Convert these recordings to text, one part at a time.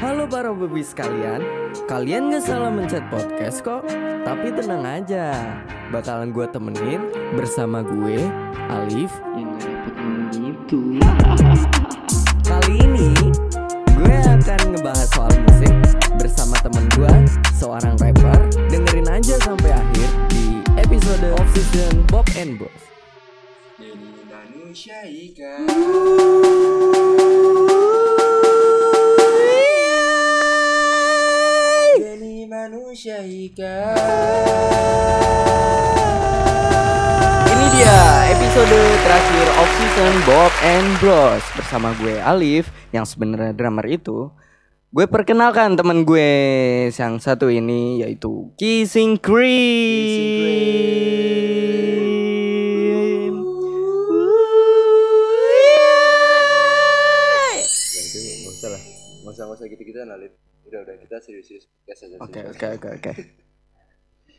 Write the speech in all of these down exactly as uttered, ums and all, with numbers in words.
Halo para bebis sekalian, kalian gak salah mencet podcast kok. Tapi tenang aja, bakalan gue temenin bersama gue, Alif. Kali ini gue akan ngebahas soal musik bersama temen gue, seorang rapper. Dengerin aja sampai akhir di episode OFF SEASON Bob and Bros. Jadi manusia ikan. Manusia ikan. Ini dia episode terakhir of season Bob and Bros bersama gue Alif yang sebenarnya drummer itu. Gue perkenalkan teman gue yang satu ini yaitu Kissing Cream. Kissing Cream. Enggak usah lah. Enggak usah gitu-gituan Alif. Udah-udah kita serius-serius podcast aja. Oke oke oke oke.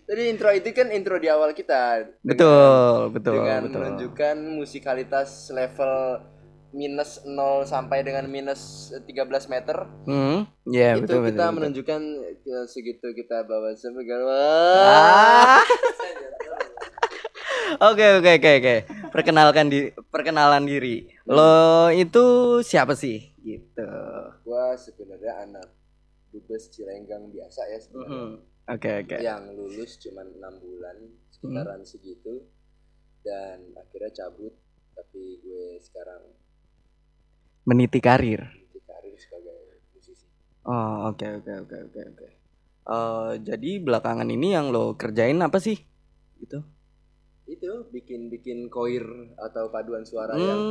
Jadi intro itu kan intro di awal kita. Betul dengan, betul. Dengan betul. Menunjukkan musikalitas level minus nol sampai dengan minus tiga belas meter. Hmm. Iya yeah, betul betul. Itu kita betul, menunjukkan betul. Segitu kita bawa sebagai. Ah. Oke oke oke oke. Perkenalkan di perkenalan diri. Lo itu siapa sih? Gitu. Gua sebenarnya anak Dubes Cilenggang biasa ya sebenarnya. Mm-hmm. Oke, okay, oke. Okay. Yang lulus cuma enam bulan sekitaran mm-hmm. segitu dan akhirnya cabut, tapi gue sekarang meniti karir. Meniti karir sebagai musisi. Oh, oke okay, oke okay, oke okay, oke okay, oke. Okay. Uh, jadi belakangan ini yang lo kerjain apa sih? Gitu. Itu bikin-bikin koir atau paduan suara mm. yang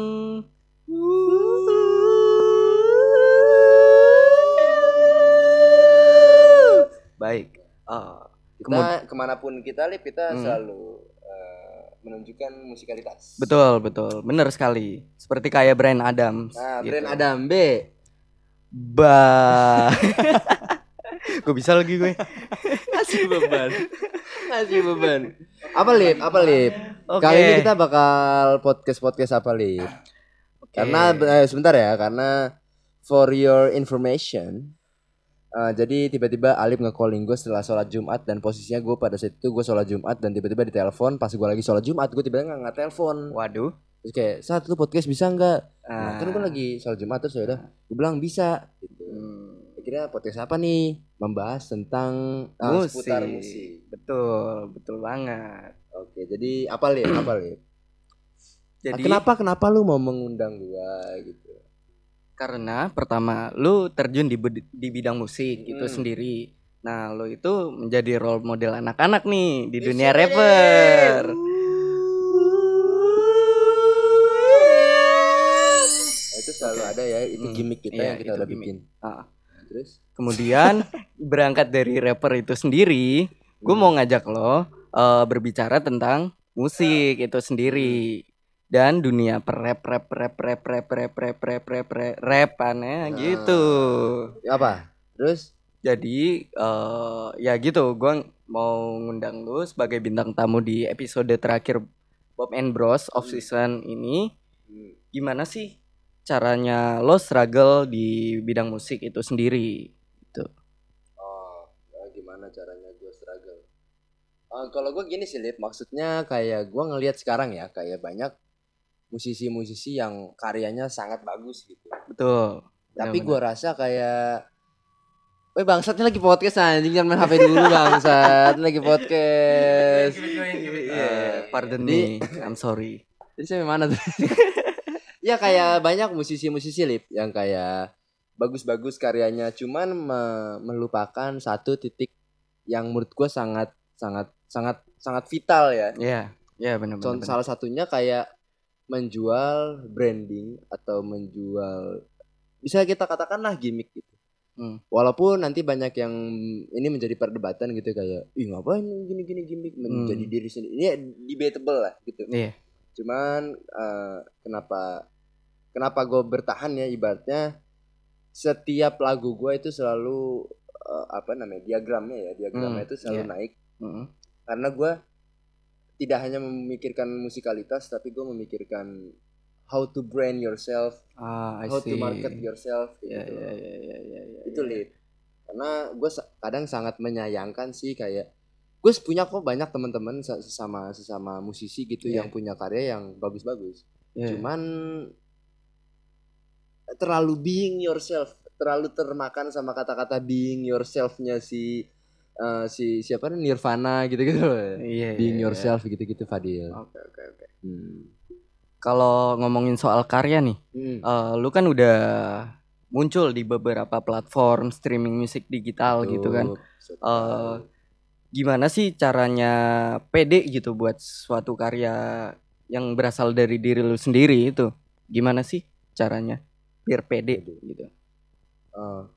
baik. Uh, kita kemud- kemanapun kita live kita hmm. selalu uh, menunjukkan musikalitas. Betul betul, benar sekali. Seperti kayak Bryan Adams. Nah, gitu. Bryan Adams B. Ba. Gue bisa lagi gue. Masih beban. Masih beban. Apa Lip? Apa Lip? Okay. Kali ini kita bakal podcast-podcast apa Lip? Okay. Karena eh, sebentar ya, karena for your information. Uh, jadi tiba-tiba Alip nge-calling gue setelah sholat Jumat. Dan posisinya gue pada saat itu gue sholat Jumat. Dan tiba-tiba ditelepon. Pas gue lagi sholat Jumat gue tiba-tiba gak nge-telepon. Waduh. Terus kayak, saat lu podcast bisa gak? Ah. Nah kan gue lagi sholat Jumat. Terus yaudah gue bilang bisa gitu. hmm. Akhirnya podcast apa nih? Membahas tentang uh, musik. Seputar musik. Betul, betul banget. Oke jadi apa Lip? Apa Lip? Jadi, kenapa kenapa lu mau mengundang gue gitu? Karena pertama lu terjun di di bidang musik hmm. itu sendiri. Nah, lu itu menjadi role model anak-anak nih di dunia rapper. Nah, itu selalu okay. ada ya, itu gimmick kita hmm. yang kita ya, udah gimmick. bikin. Ah. Terus kemudian berangkat dari rapper itu sendiri, hmm. gue mau ngajak lo uh, berbicara tentang musik hmm. itu sendiri. Dan dunia rap rap rap rap rap rap rap rap rap rapannya nah, gitu. Apa? Terus jadi uh, ya gitu, gua mau ngundang lu sebagai bintang tamu di episode terakhir Bob and Bros off season ini. Gimana sih caranya lo struggle di bidang musik itu sendiri? Gitu. Oh, nah gimana caranya gue struggle? Uh, kalau gue gini sih, Lip, maksudnya kayak gue ngelihat sekarang ya, kayak banyak musisi-musisi yang karyanya sangat bagus gitu. Betul. Tapi gue rasa kayak, weh bangsatnya lagi podcast anjing, jangan main H P dulu bangsat, lagi podcast. uh, pardon me, I'm sorry. Jadi sampai mana tuh? Ya kayak banyak musisi-musisi Lip yang kayak bagus-bagus karyanya, cuman me- melupakan satu titik yang menurut gue sangat sangat sangat sangat vital ya. Iya, yeah, iya yeah, benar-benar. Salah satunya kayak menjual branding atau menjual bisa kita katakanlah gimmick gitu. Hmm. Walaupun nanti banyak yang ini menjadi perdebatan gitu kayak ih ngapain gini-gini gimmick menjadi hmm. diri sendiri. Ini debatable lah gitu. Iya. Yeah. Cuman uh, kenapa kenapa gue bertahan ya ibaratnya setiap lagu gue itu selalu uh, apa namanya diagramnya ya diagramnya hmm. itu selalu yeah. naik. Hmm. Karena gue tidak hanya memikirkan musikalitas, tapi gue memikirkan how to brand yourself, ah, how see. to market yourself, yeah, gitu. Yeah, yeah, yeah, yeah, gitu Lid. Karena gue kadang sangat menyayangkan sih, kayak gue punya kok banyak teman-teman sesama sesama musisi gitu yeah. yang punya karya yang bagus-bagus. Yeah. Cuman terlalu being yourself, terlalu termakan sama kata-kata being yourself-nya si uh, si siapa nih Nirvana gitu-gitu. Yeah, being yeah, yourself yeah. gitu-gitu Fadhil. Oke okay, oke okay, oke. Okay. Hmm. Kalau ngomongin soal karya nih, hmm. uh, lu kan udah muncul di beberapa platform streaming musik digital oh, gitu kan. Uh, gimana sih caranya pede gitu buat suatu karya yang berasal dari diri lu sendiri itu? Gimana sih caranya biar pede gitu? Uh,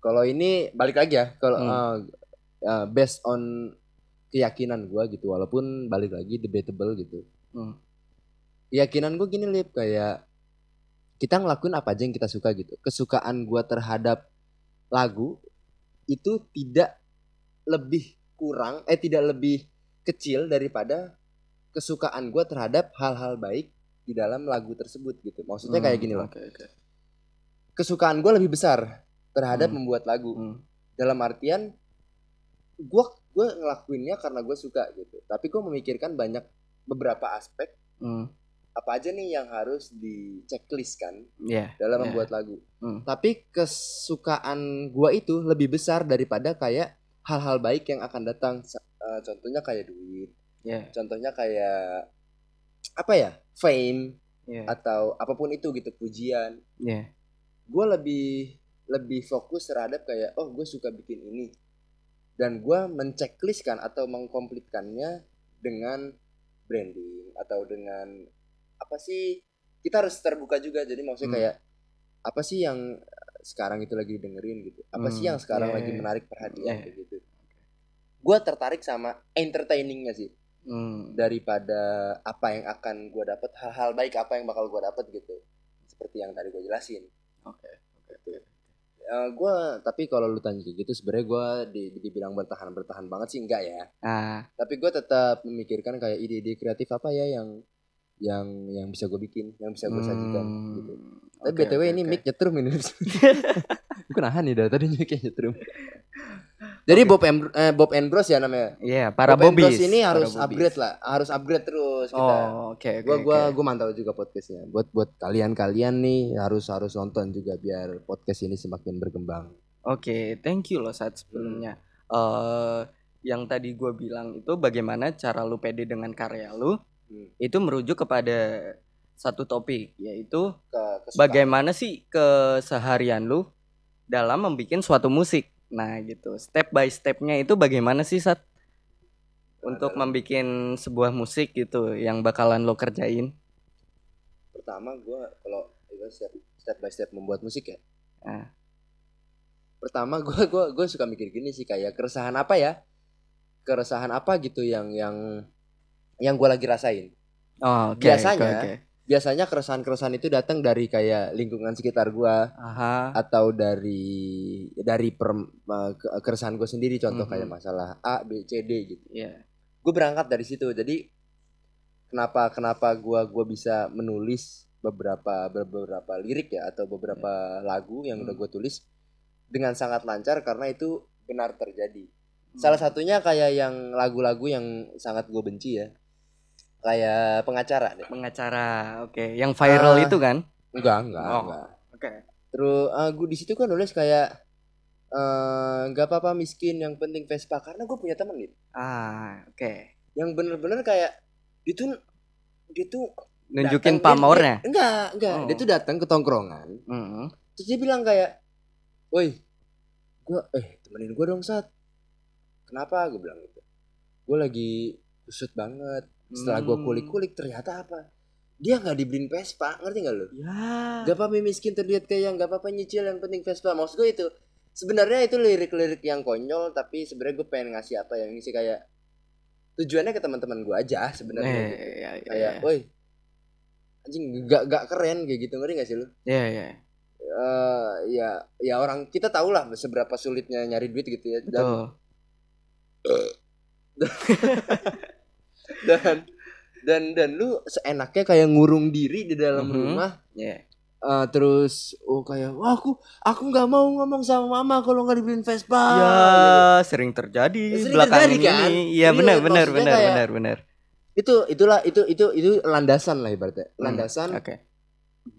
kalau ini balik lagi ya, kalau hmm. uh, uh, based on keyakinan gua gitu, walaupun balik lagi debatable gitu. Hmm. Keyakinan gue gini Lip, kayak kita ngelakuin apa aja yang kita suka gitu. Kesukaan gue terhadap lagu itu tidak lebih kurang, eh tidak lebih kecil daripada kesukaan gue terhadap hal-hal baik di dalam lagu tersebut gitu. Maksudnya kayak gini loh. Okay, okay. Kesukaan gue lebih besar terhadap hmm. membuat lagu. Hmm. Dalam artian gue gue ngelakuinnya karena gue suka gitu. Tapi gue memikirkan banyak beberapa aspek. Hmm. Apa aja nih yang harus di checklist kan yeah, dalam membuat yeah. lagu. Mm. Tapi kesukaan gua itu lebih besar daripada kayak hal-hal baik yang akan datang. Uh, contohnya kayak duit. Yeah. Contohnya kayak apa ya? Fame yeah. atau apapun itu gitu, pujian. Yeah. Gua lebih lebih fokus terhadap kayak oh gua suka bikin ini dan gua menchecklistkan atau mengkomplitkannya dengan branding atau dengan apa sih, kita harus terbuka juga, jadi maksudnya hmm. kayak apa sih yang sekarang itu lagi dengerin gitu, apa hmm, sih yang sekarang yeah. lagi menarik perhatian yeah. gitu. Gue tertarik sama entertainingnya sih hmm. daripada apa yang akan gue dapet, hal-hal baik apa yang bakal gue dapet gitu, seperti yang tadi gue jelasin. Oke. Okay. Gitu. Uh, gue tapi kalau lu tanya gitu sebenarnya gue di, dibilang bertahan bertahan banget sih enggak ya. Ah. Tapi gue tetap memikirkan kayak ide-ide kreatif apa ya yang yang yang bisa gue bikin, yang bisa gue sajikan hmm. gitu. Tapi okay, btw okay, ini okay. mic nyetrum ini. Gue nahan nih dari tadi mic nyetrum. Jadi okay. Bob and, eh, Bob and Bros ya namanya. Iya, yeah, para Bob Bobbies. Bob and Bros ini harus upgrade lah, harus upgrade terus kita. Oh, oke okay, oke. Okay, gue gue okay. gue mantau juga podcastnya. Buat buat kalian-kalian nih harus harus nonton juga biar podcast ini semakin berkembang. Oke, okay, thank you loh saat sebelumnya. Uh, yang tadi gue bilang itu bagaimana cara lu pede dengan karya lu. Hmm. Itu merujuk kepada satu topik, yaitu Ke, bagaimana sih keseharian lu dalam membuat suatu musik. Nah gitu, step by stepnya itu bagaimana sih Sat? Untuk nah, membuat sebuah musik gitu yang bakalan lo kerjain. Pertama gue kalau step, step by step membuat musik ya nah. Pertama gue gua, gua suka mikir gini sih, kayak keresahan apa ya, keresahan apa gitu yang yang yang gue lagi rasain. Oh, okay, biasanya, okay. biasanya keresahan-keresahan itu datang dari kayak lingkungan sekitar gue, atau dari dari per, keresahan gue sendiri. Contoh mm-hmm. kayak masalah A, B, C, D gitu. Yeah. Gue berangkat dari situ. Jadi kenapa kenapa gue gue bisa menulis beberapa beberapa lirik ya atau beberapa yeah. lagu yang mm. udah gue tulis dengan sangat lancar, karena itu benar terjadi. Mm. Salah satunya kayak yang lagu-lagu yang sangat gue benci ya. Kayak pengacara deh. Pengacara, oke. Okay. Yang viral uh, itu kan? Enggak, enggak, oh. enggak. Oke. Okay. Terus uh, gue di situ kan nulis kayak nggak uh, apa-apa miskin, yang penting Vespa, karena gue punya teman gitu. Ah, oke. Okay. Yang bener-bener kayak dia tuh dia tuh nunjukin pamornya. Enggak, enggak. Oh. Dia tuh datang ke tongkrongan. Mm-hmm. Terus dia bilang kayak, "Woi, gua eh temenin gue dong, Sat." "Kenapa?" Gue bilang gitu. "Gue lagi usut banget." Setelah gue kulik-kulik ternyata apa, dia nggak dibeliin Vespa, ngerti nggak lo? Ya. Gak apa-apa miskin terlihat kaya, gak apa-apa nyicil yang penting Vespa. Maksud gue itu sebenarnya itu lirik-lirik yang konyol, tapi sebenarnya gue pengen ngasih apa yang ngisi kayak tujuannya ke teman-teman gue aja sebenarnya. Eh, gitu. ya, ya, kayak, ya. Woi, anjing gak gak keren kayak gitu, ngerti nggak sih lo? Iya iya. Uh, ya ya orang kita tahu lah seberapa sulitnya nyari duit gitu ya. Dan, dan dan dan lu seenaknya kayak ngurung diri di dalam mm-hmm. rumah yeah. Uh, terus oh kayak wah aku aku nggak mau ngomong sama mama kalau nggak dibeliin Vespa. Ya sering terjadi ya, belakangan ini. Kan? Iya benar benar benar kayak, benar benar. Itu itulah itu itu itu landasan lah ibaratnya. Landasan. Hmm, Oke. Okay.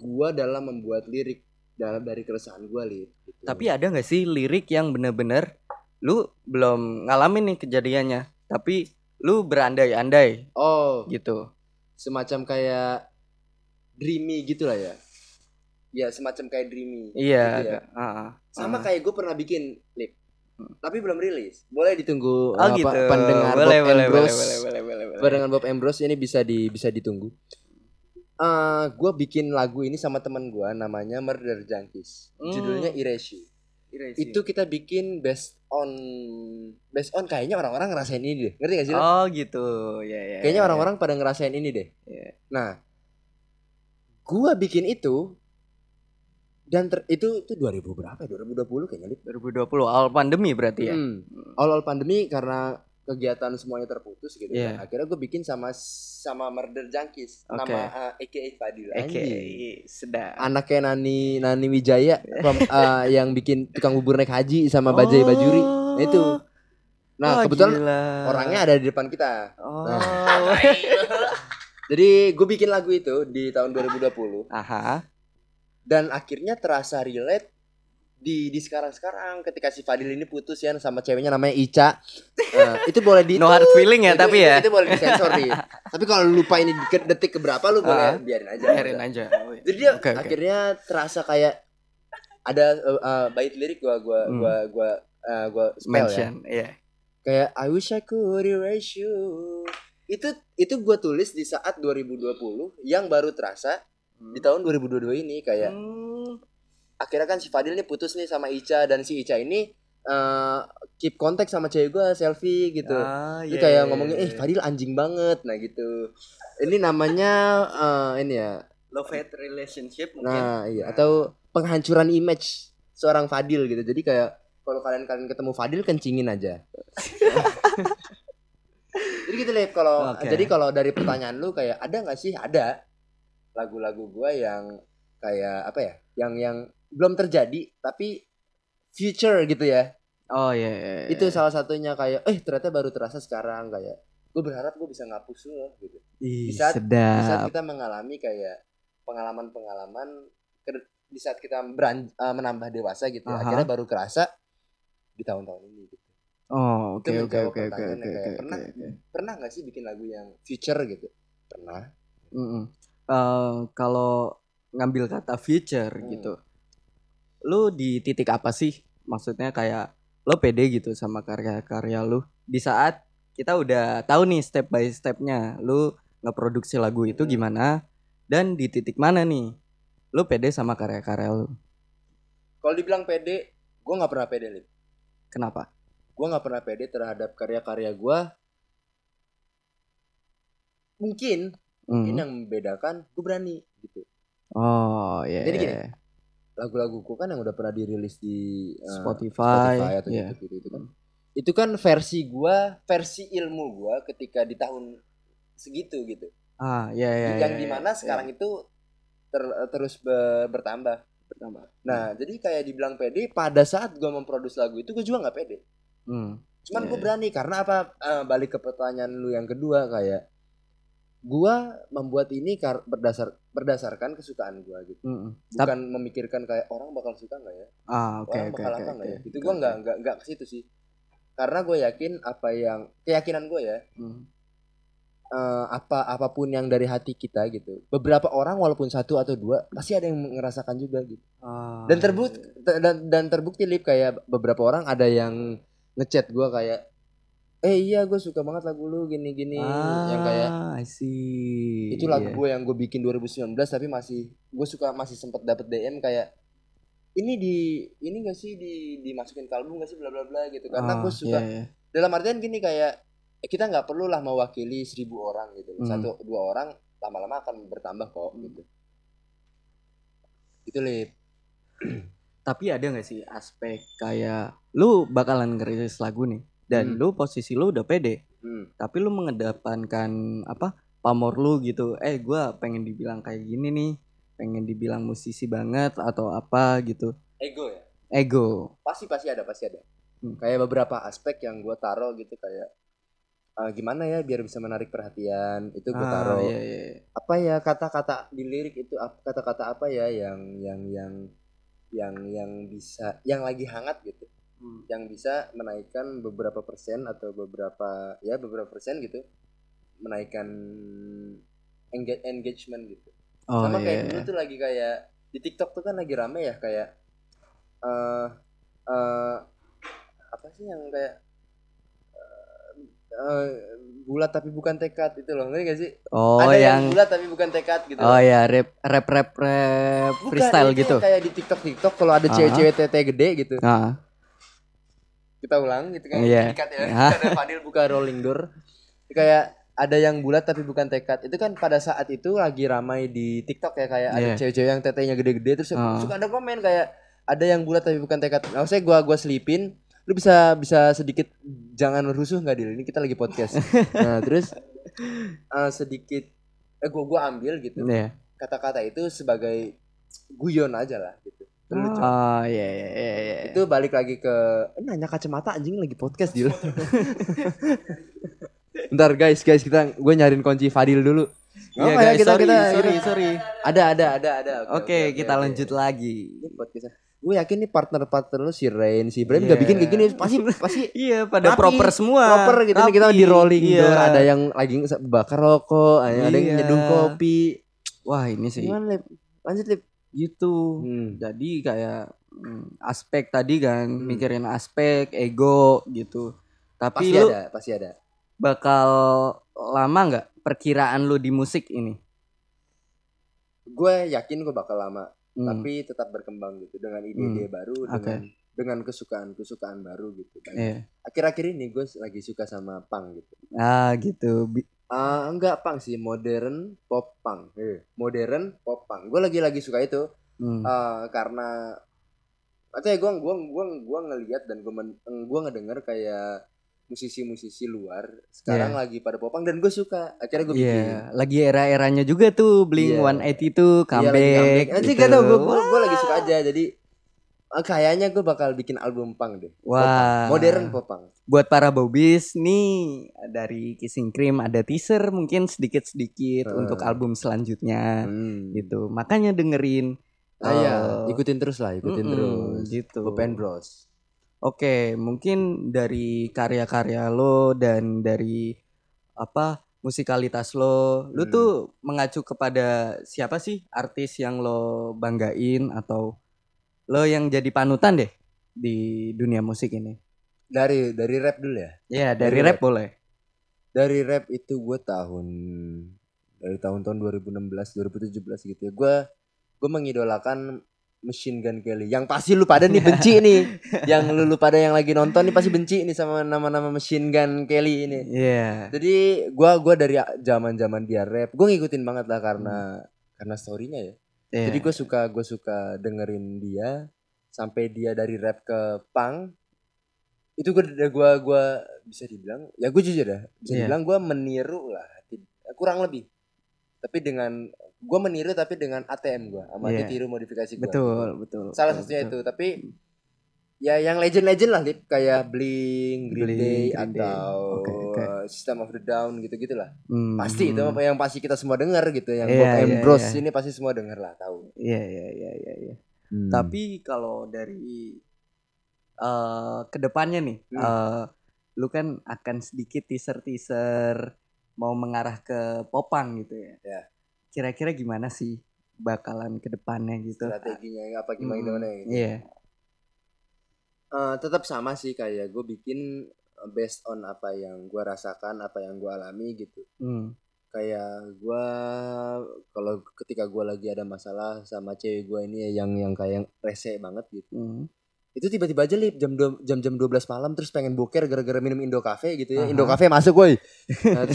Gua dalam membuat lirik dalam dari keresahan gua lirik. Gitu. Tapi ada nggak sih lirik yang benar-benar lu belum ngalamin nih kejadiannya, tapi lu berandai-andai. Oh. Gitu. Semacam kayak dreamy gitulah ya. Ya semacam kayak dreamy. Iya. Gitu ya. uh, Sama uh. kayak gue pernah bikin lip, hmm. tapi belum rilis. Boleh ditunggu. Oh, gitu. Pendengar Bob and Bros. Pendengar Bob and Bros ini bisa di bisa ditunggu. Uh, gue bikin lagu ini sama teman gue namanya Murder Jankis. Hmm. Judulnya Ireshi. Ireshi. Itu kita bikin based on based on kayaknya orang-orang ngerasain ini deh. Ngerti gak sih? Oh gitu. Ya, ya, kayaknya ya, orang-orang ya. pada ngerasain ini deh. Ya. Nah, gue bikin itu. Dan ter, itu itu dua ribu berapa ya? dua ribu dua puluh kayaknya. dua ribu dua puluh awal pandemi berarti ya. Hmm. Awal pandemi karena kegiatan semuanya terputus gitu. Yeah. Nah, akhirnya gue bikin sama sama Murder Jankis, okay. nama uh, A K A Fadhil. A K A sedap. Anaknya Nani Nani Wijaya from, uh, yang bikin tukang bubur naik haji sama Bajai oh. Bajuri. Nah, itu. Nah, oh, kebetulan gila. Orangnya ada di depan kita. Oh. Nah. Jadi gue bikin lagu itu di tahun dua ribu dua puluh. Aha. Dan akhirnya terasa relate di di sekarang-sekarang ketika si Fadhil ini putus ya sama ceweknya namanya Ica. Uh, itu boleh di no hard feeling ya itu, tapi itu, ya. Itu, itu boleh disensor nih. Tapi kalau lu lupa ini detik keberapa lu boleh uh, biarin aja. Biarin aja. Jadi dia okay, akhirnya okay. terasa kayak ada uh, uh, bait lirik gua gua hmm. gua gua uh, gua spell mention, ya. Yeah. Kayak I wish I could erase you. Itu itu gua tulis di saat dua ribu dua puluh yang baru terasa di tahun dua ribu dua puluh dua ini kayak hmm. akhirnya kan si Fadhil nih putus nih sama Ica dan si Ica ini uh, keep contact sama cewek gue selfie gitu. Ah, yeah. Dia kayak ngomongin eh Fadhil anjing banget nah gitu. Ini namanya uh, ini ya love hate relationship mungkin. Nah, iya nah. atau penghancuran image seorang Fadhil gitu. Jadi kayak kalau kalian-kalian ketemu Fadhil kencingin aja. Jadi gitu Lip kalau okay. jadi kalau dari pertanyaan lu kayak ada enggak sih ada lagu-lagu gue yang kayak apa ya yang yang belum terjadi tapi future gitu ya. Oh iya yeah, yeah, yeah. Itu salah satunya kayak eh ternyata baru terasa sekarang kayak gue berharap gue bisa ngapus lo gitu. Ih, di saat sedap. Di saat kita mengalami kayak pengalaman-pengalaman di saat kita beran, uh, menambah dewasa gitu uh-huh. akhirnya baru kerasa di tahun-tahun ini gitu. Oh oke oke oke oke pernah okay. pernah nggak sih bikin lagu yang future gitu? Pernah. Mm-mm. Uh, kalau ngambil kata future hmm. gitu, lu di titik apa sih? Maksudnya kayak lu pede gitu sama karya-karya lu di saat kita udah tahu nih step by stepnya lu ngeproduksi lagu itu hmm. gimana dan di titik mana nih lu pede sama karya-karya lu? Kalau dibilang pede, gue nggak pernah pede Lip. Kenapa? Gue nggak pernah pede terhadap karya-karya gue. Mungkin. Mungkin mm. yang membedakan gue berani gitu. Oh iya. Yeah. Jadi gini, lagu-lagu gue kan yang udah pernah dirilis di uh, Spotify, Spotify atau yeah. gitu gitu kan. Mm. Itu kan versi gue, versi ilmu gue ketika di tahun segitu gitu. Ah iya yeah, iya. Yeah, yang yeah, dimana yeah, sekarang yeah. itu ter- terus ber- bertambah bertambah. Nah mm. jadi kayak dibilang pede pada saat gue memproduksi lagu itu gue juga nggak pede. Mm. Cuman yeah. gue berani karena apa? Uh, balik ke pertanyaan lu yang kedua kayak. Gua membuat ini kar- berdasar berdasarkan kesukaan gua gitu. Mm-hmm. Bukan Tap- memikirkan kayak orang bakal suka enggak ya? Ah, oke okay, oke. Orang okay, bakal okay, apa enggak okay, ya? Itu okay, gua enggak okay. enggak enggak ke situ sih. Karena gua yakin apa yang keyakinan gua ya. Mm-hmm. Uh, apa apapun yang dari hati kita gitu. Beberapa orang walaupun satu atau dua pasti ada yang ngerasakan juga gitu. Ah, dan terbukti yeah. dan, dan terbukti Lip kayak beberapa orang ada yang ngechat gua kayak eh iya gue suka banget lagu lu gini-gini ah, yang kayak sih itu lagu yeah. gue yang gue bikin dua ribu sembilan belas tapi masih gue suka masih sempet dapet D M kayak ini di ini nggak sih di dimasukin ke album nggak sih bla bla bla gitu karena ah, gue suka yeah, yeah. dalam artian gini kayak eh, kita nggak perlu lah mewakili seribu orang gitu mm. satu dua orang lama-lama akan bertambah kok mm. gitu itu Lip. Tapi ada nggak sih aspek kayak lu bakalan ngerilis lagu nih dan hmm. lu posisi lu udah pede hmm. tapi lu mengedepankan apa pamor lu gitu eh gue pengen dibilang kayak gini nih pengen dibilang musisi banget atau apa gitu. Ego ya? Ego. Pasti pasti ada, pasti ada. Hmm. Kayak beberapa aspek yang gue taruh gitu kayak uh, gimana ya biar bisa menarik perhatian itu gue taruh. Ah, iya, iya. Apa ya kata-kata di lirik itu kata-kata apa ya yang yang yang yang yang bisa yang lagi hangat gitu. Hmm. Yang bisa menaikkan beberapa persen atau beberapa ya beberapa persen gitu, menaikkan engage, engagement gitu. Oh, sama yeah, kayak dulu yeah. tuh lagi kayak di TikTok tuh kan lagi rame ya kayak uh, uh, apa sih yang kayak uh, uh, bulat tapi bukan tekad itu loh, ngerti gak sih? Oh, ada yang, yang bulat tapi bukan tekad gitu. Oh ya, rap rap rap, rap bukan, freestyle gitu. Kayak di TikTok TikTok kalau ada uh-huh. cewek-cewek tete gede gitu. Uh-huh. Kita ulang gitu kan yeah. dekat ya. Ada Fadhil buka rolling door. Kayak ada yang bulat tapi bukan tekad. Itu kan pada saat itu lagi ramai di TikTok ya kayak yeah. ada cewek-cewek yang tetenya gede-gede terus uh. suka ada komen kayak ada yang bulat tapi bukan tekad. Maksudnya gua gua selipin, lu bisa bisa sedikit jangan rusuh enggak Dil? Ini kita lagi podcast. Nah, terus uh, sedikit eh, gua gua ambil gitu. Yeah. Kata-kata itu sebagai guyon aja lah gitu. Lucu. Oh iya iya iya. Itu balik lagi ke eh, nanya kacamata anjing lagi podcast Dil. Bentar guys, guys kita gue nyariin kunci Fadhil dulu. Oh, iya guys, kita, sorry, kita, sorry, kita. sorry. Ada ada ada ada. Oke, okay, okay, okay, kita okay, lanjut okay. lagi. Podcastnya. Gue yakin nih partner-partner lu si Rain, si Ibrahim yeah. gak bikin kayak gini pasti pasti iya pada rapi, proper semua. Proper gitu rapi, nih kita di rolling yeah. door, ada yang lagi bakar rokok, ada, yeah. ada yang nyedung kopi. Wah, ini sih. Gimana, Lip? Lanjut, Lip. Gitu hmm. jadi kayak aspek tadi kan hmm. mikirin aspek ego gitu tapi pasti lu ada, pasti ada bakal lama nggak perkiraan lu di musik ini? Gue yakin gue bakal lama hmm. tapi tetap berkembang gitu dengan ide-ide hmm. baru okay. dengan dengan kesukaan-kesukaan baru gitu kan yeah. akhir-akhir ini gue lagi suka sama punk gitu ah gitu Bi- Uh, enggak punk sih, modern pop punk yeah. modern pop punk gue lagi-lagi suka itu hmm. uh, karena katanya gue gue gue gue ngelihat dan gue men- gue ngedenger kayak musisi-musisi luar sekarang yeah. lagi pada pop punk dan gue suka akhirnya gue bikin yeah. lagi era-eranya juga tuh Blink one eighty-two comeback nanti gak tau gue gue lagi suka aja jadi kayaknya gue bakal bikin album punk deh. Wah. Wow. Modern pop punk. Buat para Bobis nih dari Kissing Cream ada teaser mungkin sedikit-sedikit hmm. untuk album selanjutnya hmm. gitu. Makanya dengerin. Ah, ya. uh, ikutin terus lah, ikutin mm-mm. terus. Gitu. Bob and Bros. Oke, mungkin dari karya-karya lo dan dari apa musikalitas lo, hmm. lo tuh mengacu kepada siapa sih artis yang lo banggain atau lo yang jadi panutan deh di dunia musik ini? Dari dari rap dulu ya? Iya yeah, dari, dari rap, rap boleh. Dari rap itu gue tahun dari tahun-tahun dua ribu enam belas, dua ribu tujuh belas gitu ya. Gue gue mengidolakan Machine Gun Kelly. Yang pasti lu pada nih benci nih. Yang lu, lu pada yang lagi nonton nih pasti benci nih sama nama-nama Machine Gun Kelly ini. Iya. Yeah. Jadi gue gue dari zaman-zaman dia rap gue ngikutin banget lah karena hmm. karena storynya ya. Yeah. Jadi gue suka gue suka dengerin dia sampai dia dari rap ke punk itu gue gue gue bisa dibilang ya gue jujur dah bisa yeah. dibilang gue meniru lah kurang lebih tapi dengan gue meniru tapi dengan A T M gue sama yeah. ditiru modifikasi gue betul betul salah betul, satunya betul. Itu tapi ya yang legend-legend lah Lip kayak Blink, Green Day atau okay, okay. System of the Down gitu-gitu lah. Hmm. Pasti itu yang pasti kita semua dengar gitu, yang yeah, Bob and yeah, Bros yeah. ini pasti semua dengar lah, tahu. Iya iya iya iya. Tapi kalau dari uh, kedepannya nih, hmm. uh, lu kan akan sedikit teaser-teaser mau mengarah ke popang gitu ya. Yeah. Kira-kira gimana sih bakalan kedepannya gitu? Strateginya apa gimana gimana hmm. gitu? Iya. Yeah. Uh, tetap sama sih kayak gue bikin based on apa yang gue rasakan, apa yang gue alami gitu. Hmm. Kayak gue kalau ketika gue lagi ada masalah sama cewek gue ini yang yang kayak rese banget gitu. Hmm. Itu tiba-tiba aja Lip jam dua, jam jam dua belas malam terus pengen boker gara-gara minum Indo Kafe gitu ya. Uh-huh. Indo Kafe masuk woi. Nah,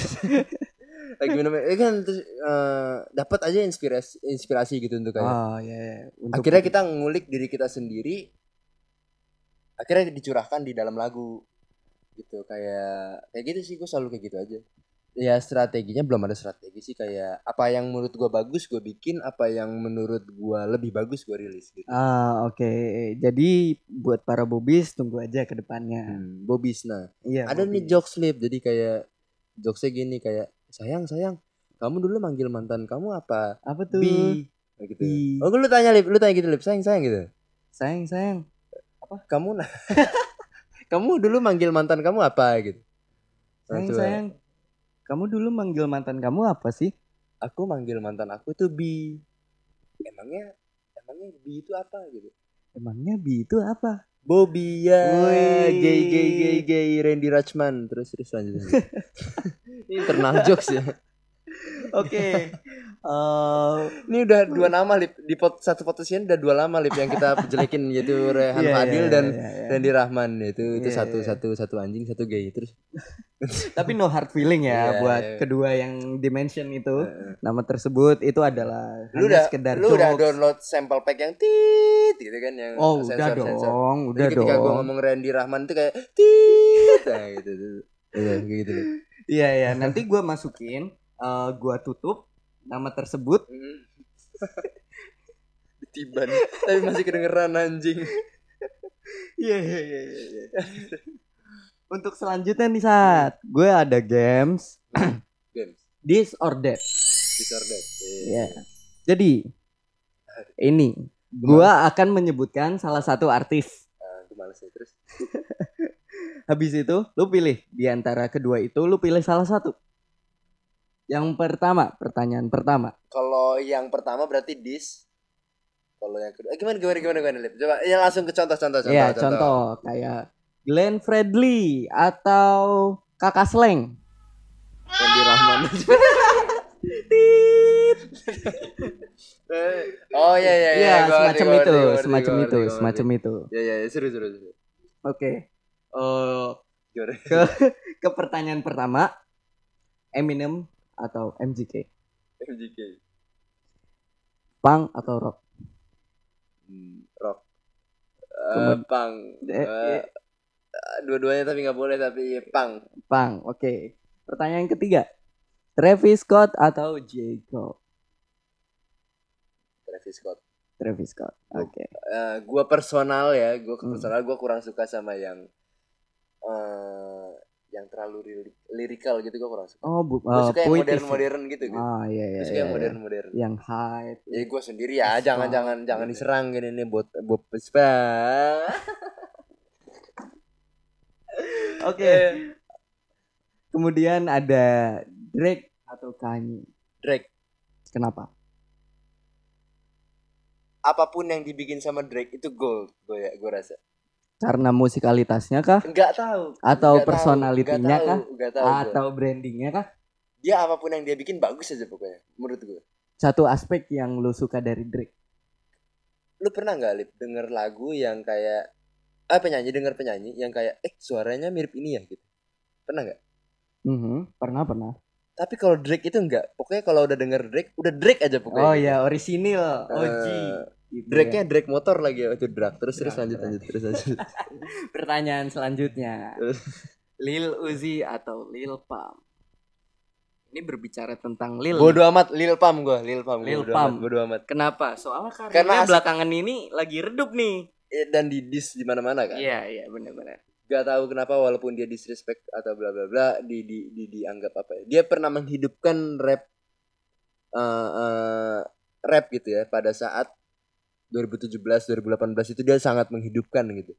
lagi minum eh kan terus uh, dapat aja inspirasi inspirasi gitu untuk kayak. Oh, yeah, yeah. Untuk akhirnya kita ngulik diri kita sendiri. Akhirnya dicurahkan di dalam lagu. Gitu kayak kayak gitu sih gue selalu kayak gitu aja ya strateginya belum ada strategi sih, kayak apa yang menurut gue bagus gue bikin, apa yang menurut gue lebih bagus gue rilis gitu. Ah oke, okay. Jadi buat para Bobis tunggu aja ke depannya. Hmm, Bobis nah. Iya, ada Bobis. Nih joke slip, jadi kayak jokesnya gini kayak sayang sayang kamu dulu manggil mantan kamu apa? Apa tuh? Bi. Nah, gitu. Bi. Oh lu tanya Lip, lu tanya gitu Lip, sayang sayang gitu. Sayang sayang. Apa? Kamu nah. Kamu dulu manggil mantan kamu apa gitu? Sayang nah, sayang. Kamu dulu manggil mantan kamu apa sih? Aku manggil mantan aku tuh Bi. Emangnya emangnya Bi itu apa gitu? Emangnya Bi itu apa? Bobby ya. Woi, gay gay gay gay Randy Rachman terus terus lanjut. Ini internal jokes ya. Oke. Okay. Uh, ini udah dua nama Lip di pot, satu potensian udah dua nama Lip yang kita jelekin yaitu Rehan yeah, Fadhil yeah, dan yeah, yeah. Randy Rahman itu itu yeah, satu yeah. satu satu anjing satu gay terus. Tapi no hard feeling ya yeah, buat yeah. kedua yang dimension itu yeah. nama tersebut itu adalah lu udah sekedar lu jokes. Udah download sample pack yang tit gitu kan yang oh sensor, udah dong sensor. Udah jadi ketika dong. Gua ngomong Randy Rahman itu kayak tit nah, gitu iya gitu iya yeah, ya yeah. Nanti gua masukin uh, gua tutup nama tersebut hmm. Tiban tapi masih kedengeran anjing. Iya iya iya. Untuk selanjutnya nih saat gue ada games games this or that this or that yeah. Yeah. Jadi ini gue akan menyebutkan salah satu artis uh, males ya, terus habis itu lu pilih di antara kedua itu, lu pilih salah satu. Yang pertama, pertanyaan pertama. Kalau yang pertama berarti dis. Kalau yang kedua, eh, gimana gimana gimana gimana Lip? Coba ya langsung ke contoh-contoh contoh. Iya, contoh, contoh kayak Glenn Fredly atau Kakak Sleng. Randy Rahman. Oh iya iya iya, semacam itu, semacam itu, semacam itu. Iya iya, seru seru seru. Oke. Eh, ke ke pertanyaan pertama. Eminem atau M G K? M G K. Punk atau rock? Hmm, rock. Uh, punk. Eh, uh, dua-duanya tapi nggak boleh, tapi punk. Punk, oke. Okay. Pertanyaan ketiga. Travis Scott atau J-Cole? Travis Scott. Travis Scott, oke. Okay. Uh, gua personal ya, gua hmm. personal gua kurang suka sama yang... Uh, yang terlalu lirik, lirikal gitu gue kurang suka. Oh, bu- gue suka uh, yang modern-modern gitu, gitu. Ah, iya, iya, gue suka iya, yang modern-modern. Yang hype. Ya gue sendiri ya, jangan-jangan jangan diserang gini nih buat buat Vespa. Oke. Kemudian ada Drake atau Kanye. Drake. Kenapa? Apapun yang dibikin sama Drake itu gold, gue ya, gue rasa. Karena musikalitasnya kah? Enggak tahu. Atau enggak personalitinya tahu. Kah? Enggak tahu. Atau gue. Brandingnya kah? Dia apapun yang dia bikin bagus aja pokoknya menurut gue. Satu aspek yang lu suka dari Drake. Lu pernah enggak Lip denger lagu yang kayak ah penyanyi denger penyanyi yang kayak eh suaranya mirip ini ya gitu. Pernah enggak? Mhm, pernah pernah. Tapi kalau Drake itu enggak. Pokoknya kalau udah denger Drake, udah Drake aja pokoknya. Oh iya, orisinil. O G. Uh, Gitu Drake-nya ya. Drake motor lagi ya itu drag terus terus lanjut lanjut terus lanjut. Pertanyaan selanjutnya. Lil Uzi atau Lil Pump? Ini berbicara tentang Lil. Bodoh amat Lil Pump gua, Lil Pump. Lil Pump bodoh amat. Kenapa? Soalnya karena belakangan ini lagi redup nih dan di diss di mana-mana kan. Iya iya benar-benar. Gak tahu kenapa walaupun dia disrespect atau bla bla bla di, di, di dianggap apa ya. Dia pernah menghidupkan rap uh, uh, rap gitu ya pada saat dua ribu tujuh belas dua ribu delapan belas itu dia sangat menghidupkan gitu.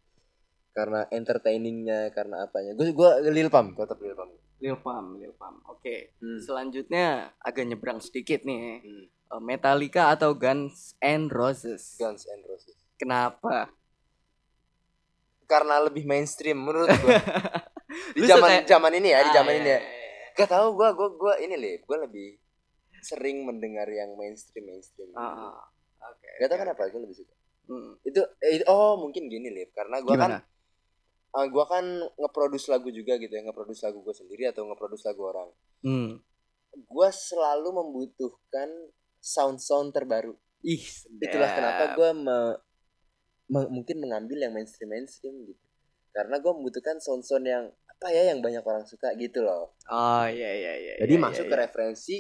Karena entertainingnya, karena apanya. Gue gua Lil Pump, gua tetap Lil Pump. Lil Pump, Lil Pump. Oke. Okay. Hmm. Selanjutnya agak nyebrang sedikit nih. Hmm. Metallica atau Guns N' Roses? Guns N' Roses. Kenapa? Karena lebih mainstream menurut gue. Di zaman-zaman ini ya, ah, di zaman iya, ini ya. Gak tau gue gue gue ini Lip, gue lebih sering mendengar yang mainstream mainstream. Ah. Okay, gak tau okay. Kenapa gue lebih suka hmm. itu, itu oh mungkin gini Lip karena gue kan uh, gue kan ngeproduce lagu juga gitu ya, ngeproduce lagu gue sendiri atau ngeproduce lagu orang. hmm. Gue selalu membutuhkan sound-sound terbaru. Ih, itulah kenapa gue me, me, mungkin mengambil yang mainstream mainstream gitu karena gue membutuhkan sound-sound yang apa ya yang banyak orang suka gitu loh. Oh iya iya iya. Jadi iya, masuk iya, iya. ke referensi,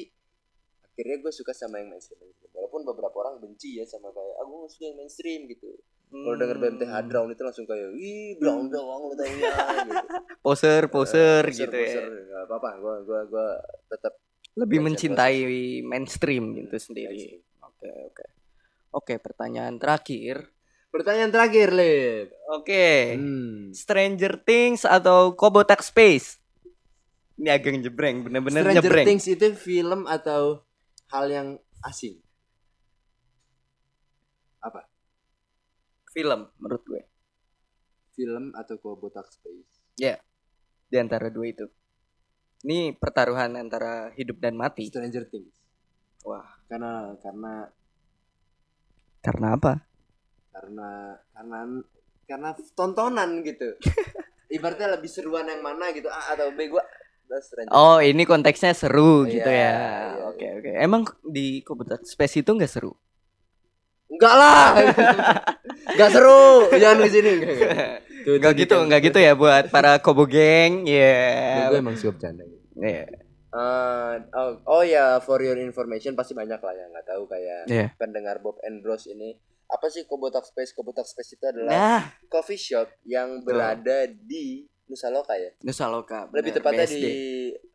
akhirnya gue suka sama yang mainstream. Walaupun beberapa orang benci ya sama kayak ah gue suka yang mainstream gitu. Hmm. Kalau denger B M T Hard Round itu langsung kayak ih doang doang lu tanya gitu. Poser poser uh, gitu poser, ya. Enggak apa-apa, gue gue gue tetap lebih mencintai poser. mainstream gitu hmm, sendiri. Oke okay, oke. Okay. Oke, okay, pertanyaan terakhir. Pertanyaan terakhir, Lip. Oke. Okay. Hmm. Stranger Things atau Kobotak Space? Ini agak nyebreng, bener-bener Stranger nyebreng. Stranger Things itu film atau hal yang asing? Apa? Film, menurut gue. Film atau Kobotak Space? Ya, yeah. Di antara dua itu. Ini pertaruhan antara hidup dan mati. Stranger Things. Wah. Karena, karena... Karena apa? karena karena karena tontonan gitu. Ibaratnya lebih seruan yang mana gitu, A atau B. Gua oh ini konteksnya seru gitu yeah, ya. Oke yeah, oke. Yeah. Okay, okay. Emang di Kobotak Space itu nggak seru? Enggak lah. Nggak seru. Jangan di sini. Nggak gitu nggak gitu ya buat para kobo geng. Ya. Yeah. Gue emang siap canda. Yeah. Uh, oh, oh ya yeah, for your information pasti banyak lah yang nggak tahu kayak yeah. pendengar Bob and Bros ini. Apa sih Kobotak Space? Kobotak Space itu adalah nah. coffee shop yang berada di Nusaloka ya? Nusaloka, bener, lebih tepatnya B S D. Di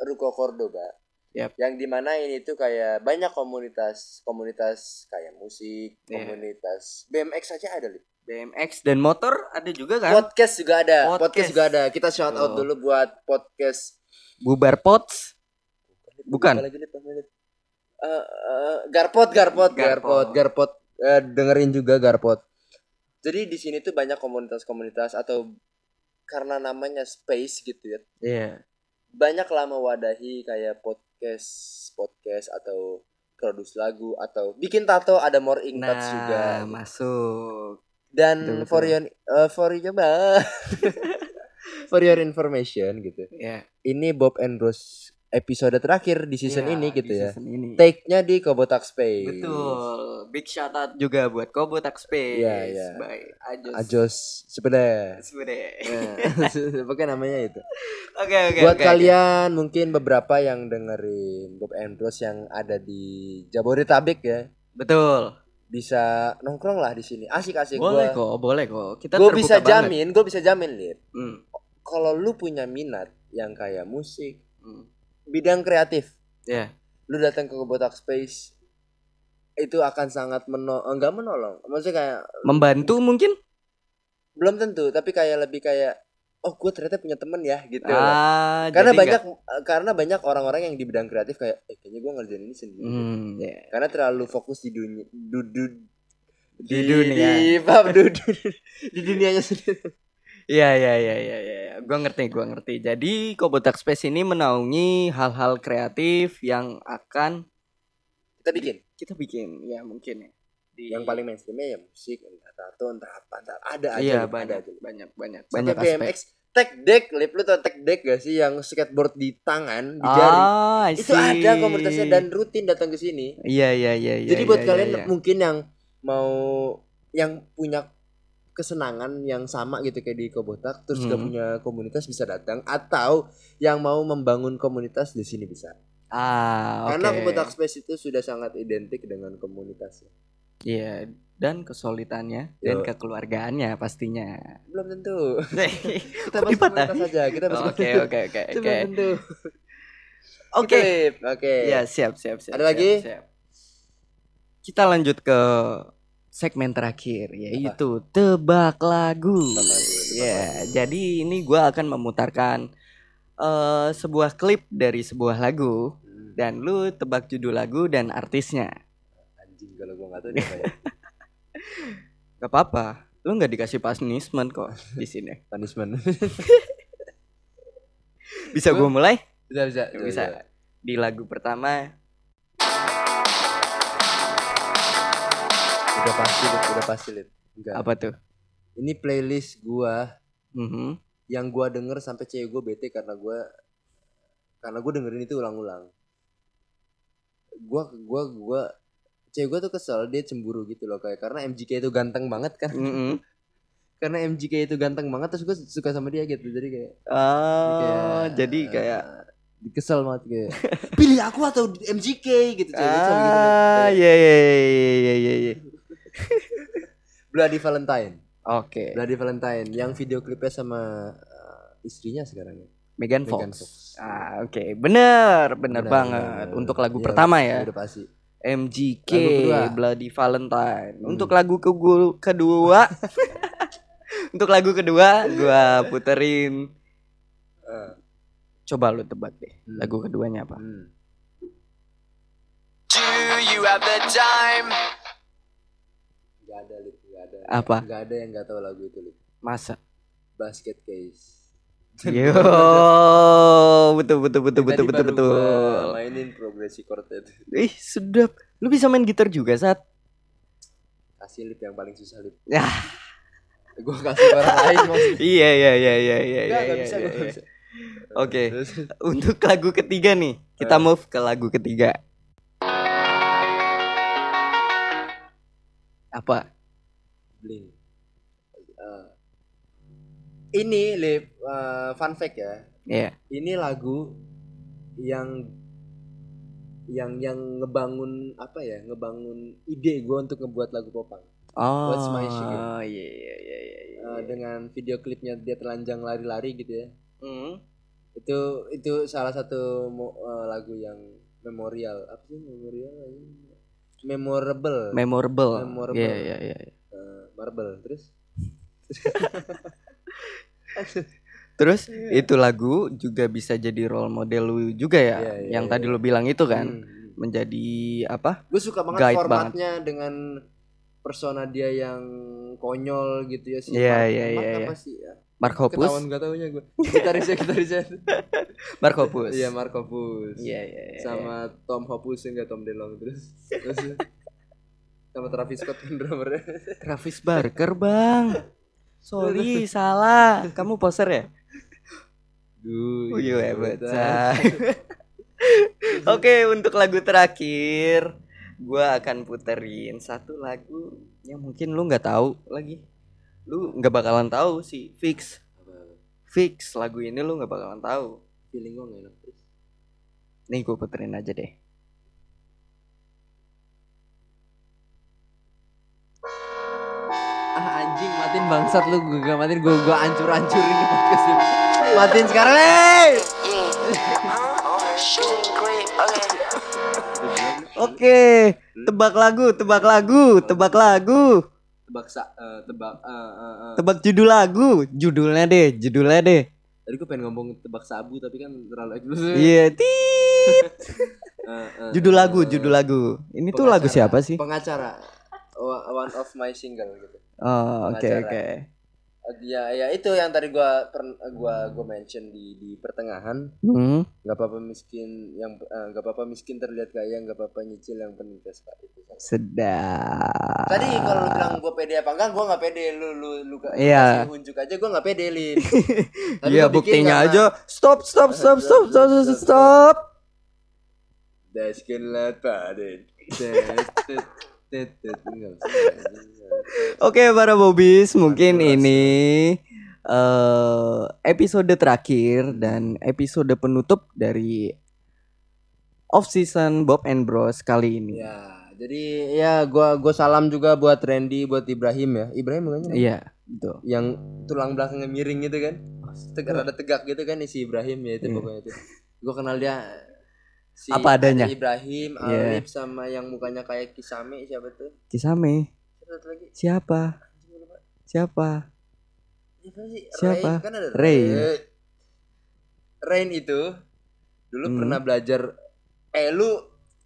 Ruko Cordoba. Yep. Yang dimana ini tuh kayak banyak komunitas, komunitas kayak musik, yeah. komunitas B M X aja ada Lip. B M X dan motor ada juga kan? Podcast juga ada, podcast, podcast juga ada. Kita shout out oh. dulu buat podcast Bubar Pots. Bukan. Bukan. Uh, uh, Garpot, Garpot, Garpot, Garpot. Garpot. Uh, dengerin juga Garpot. Jadi di sini tuh banyak komunitas-komunitas atau karena namanya space gitu ya. Yeah. Banyak lah mewadahi kayak podcast, podcast atau produce lagu atau bikin tato ada more impact nah, juga. Nah, masuk. Dan betul-betul. for your uh, for your for your information gitu. Yeah. Ini Bob and Bros episode terakhir di season ya, ini gitu ya. Ini. Take-nya di Kobotak Space. Betul. Big shout out juga buat Kobotak Space. Iya, iya. By Ajos. Ajos sepeda. Sepeda. Nah, pakai namanya itu. Oke, okay, oke. Okay, buat okay, kalian okay. mungkin beberapa yang dengerin Bob and Bros yang ada di Jabodetabek ya. Betul. Bisa nongkrong lah di sini. Asik-asik gua. Boleh kok, boleh kok. Kita gua terbuka bisa jamin, banget. Gua bisa jamin, Lip. Hmm. Kalau lu punya minat yang kayak musik, hmm. bidang kreatif, yeah. lu datang ke Kobotak Space itu akan sangat meno, enggak menolong, maksudnya kayak membantu mungkin, belum tentu, tapi kayak lebih kayak, oh gue ternyata punya temen ya gitu, ah, karena banyak enggak. karena banyak orang-orang yang di bidang kreatif kayak, eh, kayaknya gue ngerjain ini sendiri, hmm, yeah. karena terlalu fokus di dunia, du, du, di, di dunia, di, paham, du, du, di dunianya sendiri. Iya iya iya iya ya. Gua ngerti, gua ngerti. Jadi Kobotak Space ini menaungi hal-hal kreatif yang akan kita bikin. Di, kita bikin ya mungkin ya. Di... Yang paling mainstreamnya ya musik, entah tato, entah apa, entah ada aja. Iya, banyak, ada banyak banyak banyak aspek. B M X tech deck, Lip, lu tau tech deck gak sih yang skateboard di tangan, di jari. Oh, itu ada komunitasnya dan rutin datang ke sini. Iya iya iya iya. Jadi buat ya, kalian ya, ya. mungkin yang mau yang punya kesenangan yang sama gitu kayak di Kobotak terus nggak hmm. punya komunitas bisa datang, atau yang mau membangun komunitas di sini bisa. Ah, karena okay. Kobotak Space itu sudah sangat identik dengan komunitasnya. Iya, yeah, dan kesulitannya dan kekeluargaannya pastinya. Belum tentu. Kita bahas komunitas saja, kita bahas komunitas. Oke oke oke oke. Belum tentu. Oke oke. Ya siap siap siap. Ada siap, lagi? Siap. Kita lanjut ke segmen terakhir, yaitu apa? Tebak lagu. Tebak lagu, tebak yeah. lagu. Jadi ini gue akan memutarkan uh, sebuah klip dari sebuah lagu hmm. dan lu tebak judul lagu dan artisnya. Anjing kalau gue nggak tahu dia kayak. Gak apa-apa, lu nggak dikasih punishment kok di sini. Punishment. Bisa gue mulai? Bisa bisa. Bisa. bisa. bisa. Di lagu pertama. Udah pasti, udah pasti Lip. Enggak. Apa tuh? Ini playlist gua mm-hmm. yang gua denger sampai cewek gua bete karena gua karena gua dengerin itu ulang-ulang. Gua gua gua cewek gua tuh kesel, dia cemburu gitu loh kayak karena M J K itu ganteng banget kan. Mm-hmm. karena M G K itu ganteng banget terus gue suka sama dia gitu, jadi kayak oh kayak, jadi kayak uh, kesel banget kayak pilih aku atau M G K gitu. Ah iya iya iya iya iya Bloody Valentine. Oke. Okay. Bloody Valentine yang video klipnya sama uh, istrinya sekarang ya. Megan Fox. Megan Fox. Ah oke, okay. bener, bener bener banget. Bener. Untuk lagu ya, pertama ya. Udah pasti. M G K Bloody Valentine. Hmm. Untuk lagu ke gua, kedua Untuk lagu kedua gua puterin uh, coba lu tebak deh. Hmm. Lagu keduanya apa? Hmm. Do you have the time? Gak ada Lip, gak ada. Apa? Gak ada yang gak tahu lagu itu Lip. Masa? Basket Case. Yo, betul betul betul betul betul betul. Mainin progresi quartet. Ih, sedap. Lu bisa main gitar juga, Sat? Kasih Lip yang paling susah Lip. Ya. Gua kasih orang lain maksudnya. Iya iya iya iya iya. Enggak, enggak bisa, enggak bisa. Oke. Untuk lagu ketiga nih, kita move ke lagu ketiga. Apa? Blink. Uh. Ini Lip, uh, fun fact ya. Yeah. Ini lagu yang yang yang ngebangun apa ya? Ngebangun ide gue untuk ngebuat lagu Popang. Oh. What's my shit? Oh iya iya iya iya. Dengan video klipnya dia telanjang lari-lari gitu ya. Mm. Itu itu salah satu uh, lagu yang memorial. Apa sih memorial? Memorable. Memorable. Memorable. Iya iya iya. Marble terus. Terus yeah. itu lagu juga bisa jadi role model lu juga ya, yeah, yeah, yang yeah. tadi lu bilang itu kan hmm. menjadi apa? Gue suka banget formatnya banget. Dengan persona dia yang konyol gitu ya sih. Iya iya iya. Mark Hoppus. Ketahuan gak taunya gue. Gitarisnya gitarisnya. Mark Hoppus. Iya Mark Hoppus. Iya yeah, iya. Yeah, yeah, sama yeah. Tom Hoppus enggak Tom DeLonge terus. Terus sama Travis Scott drummernya. Travis Barker bang. Sorry, salah. Kamu poser ya? Do you ever time? Oke, untuk lagu terakhir gue akan puterin satu lagu yang mungkin lu gak tahu lagi. Lu gak bakalan tahu sih, fix. Fix, lagu ini lu gak bakalan tahu. Feeling gue gak enak. Nih gue puterin aja deh. Matiin bangsat lu, gue gak matiin, gue gue ancur-ancurin di podcast ini. Matiin sekarang, hey! Oke, tebak lagu, tebak lagu, tebak lagu. Tebak sa, uh, tebak, uh, uh, uh. tebak judul lagu, judulnya deh, judulnya deh. Tadi gue pengen ngomong tebak sabu tapi kan terlalu eksklusif. Iya, yeah, tiiit. uh, uh, judul lagu, judul lagu. Ini pengacara, tuh lagu siapa sih? Pengacara. One of my single gitu. Oh, oke okay, oke. Okay. Ya, ya itu yang tadi gua per, gua gua mention di di pertengahan. Hmm. Gak apa-apa miskin yang uh, gak apa-apa miskin terlihat kaya, gak apa-apa nyicil yang penting Vespa itu. Sedap. Tadi kalau lu bilang gua pede apa enggak, gua enggak pede. Lu lu lu yeah. kasih unjuk aja gua enggak pede, Lin. Iya, buktinya aja. Stop stop stop stop stop stop. stop. That's good lad, buddy. Oke para Bobis, mungkin ini uh, episode terakhir dan episode penutup dari Off Season Bob and Bros kali ini. Ya, jadi ya gua gua salam juga buat Randy, buat Ibrahim ya. Ibrahim bukannya? Iya, betul. Yang tulang belakangnya miring gitu kan. Tegak ada tegak gitu kan si Ibrahim ya itu yeah. pokoknya itu. Gua kenal dia si apa adanya Ibrahim, Alip yeah. sama yang mukanya kayak Kisame siapa tuh? Kisame. Lagi. Siapa? Siapa? Siapa? Rain, kan ada Rain. Rain itu dulu hmm. pernah belajar. Eh lu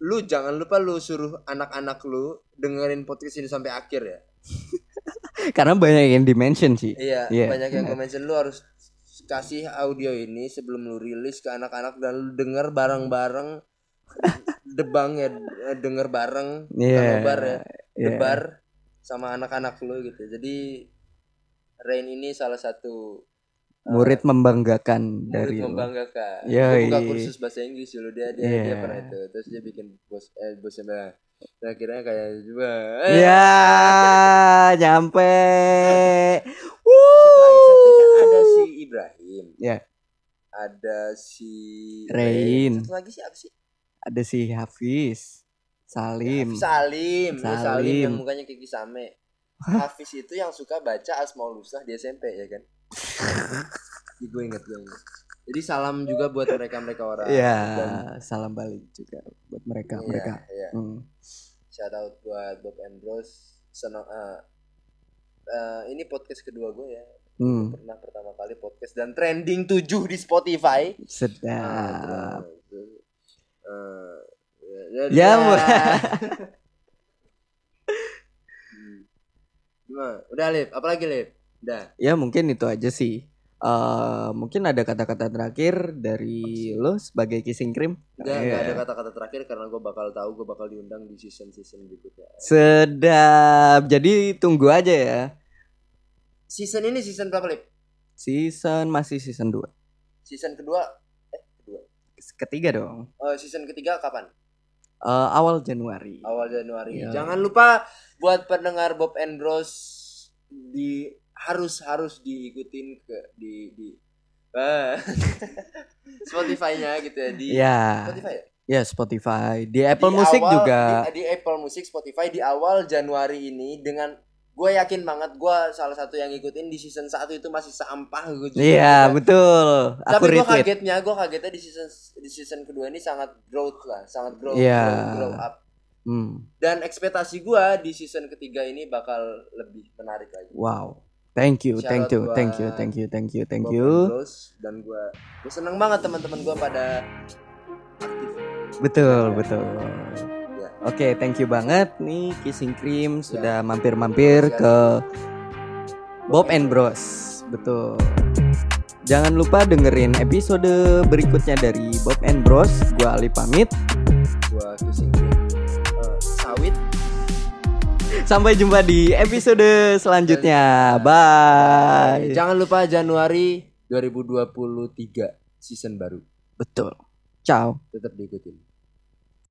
lu jangan lupa lu suruh anak-anak lu dengerin podcast ini sampai akhir ya. Karena banyak yang di-mention sih. Iya, yeah. banyak yang di-mention lu harus kasih audio ini sebelum lu rilis ke anak-anak dan lu denger bareng-bareng debang ya, denger bareng yeah, debar ya, debar yeah. sama anak-anak lu gitu. Jadi Rain ini salah satu murid uh, membanggakan murid dari membanggakan. Lu. Dia buka kursus bahasa Inggris dulu dia dia, yeah. dia pernah itu. Terus dia bikin bos eh bosnya Kira-kira kayak juga. Ya, nyampe. Wuh. Ada si Ibrahim. Ya. Ada si Rein. Satu lagi siapa sih? Ada si Hafiz. Salim. Ya, Salim. Salim. Ya, Salim yang mukanya kayak Kisame. Hafiz itu yang suka baca Asmaul Husna di S M P ya kan? Jadi gue inget gue inget. Jadi salam juga buat mereka-mereka orang. Iya, salam balik juga buat mereka-mereka. Iya, iya. Hmm. Shout out buat Bob and Bros. Senang, uh, uh, ini podcast kedua gue ya. Hmm. Gue pernah pertama kali podcast dan trending tujuh di Spotify. Sedap. Uh, uh, ya, ya. Gimana? Udah Lip, apalagi Lip? Udah. Ya mungkin itu aja sih. Uh, mungkin ada kata-kata terakhir dari lo sebagai Kissing Cream? Enggak, enggak ada kata-kata terakhir karena gue bakal tahu gue bakal diundang di season-season berikutnya. Sedap. Jadi tunggu aja ya. Season ini season berapa, Lip? Season masih season dua. Season kedua? Eh, kedua. Ketiga dong. Uh, season ketiga kapan? Uh, awal Januari. Awal Januari. Yeah. Jangan lupa buat pendengar Bob and Bros di harus harus diikutin ke di di uh, Spotify-nya gitu ya di yeah. Spotify ya? Yeah, Spotify di Apple di Music awal, juga di, di Apple Music Spotify di awal Januari ini dengan gue yakin banget gue salah satu yang ngikutin di season satu itu masih sampah gue juga. Iya yeah, betul. Tapi gue kagetnya gue kagetnya di season di season kedua ini sangat growth lah sangat growth yeah. grow, grow up. Hmm. Dan ekspektasi gue di season ketiga ini bakal lebih menarik lagi. Wow. Thank you, thank you, thank you, thank you, thank you, thank you. Dan gue, gue seneng banget teman-teman gue pada aktif. Betul, betul. Ya. Oke, okay, thank you banget nih Kissing Cream sudah ya. mampir-mampir ya. ke Bob and Bros. Betul. Jangan lupa dengerin episode berikutnya dari Bob and Bros. Gue Alip pamit. Gue Kissing Cream. Uh, sawit. Sampai jumpa di episode selanjutnya. Bye. Jangan lupa Januari dua ribu dua puluh tiga season baru. Betul. Ciao. Tetap diikutin.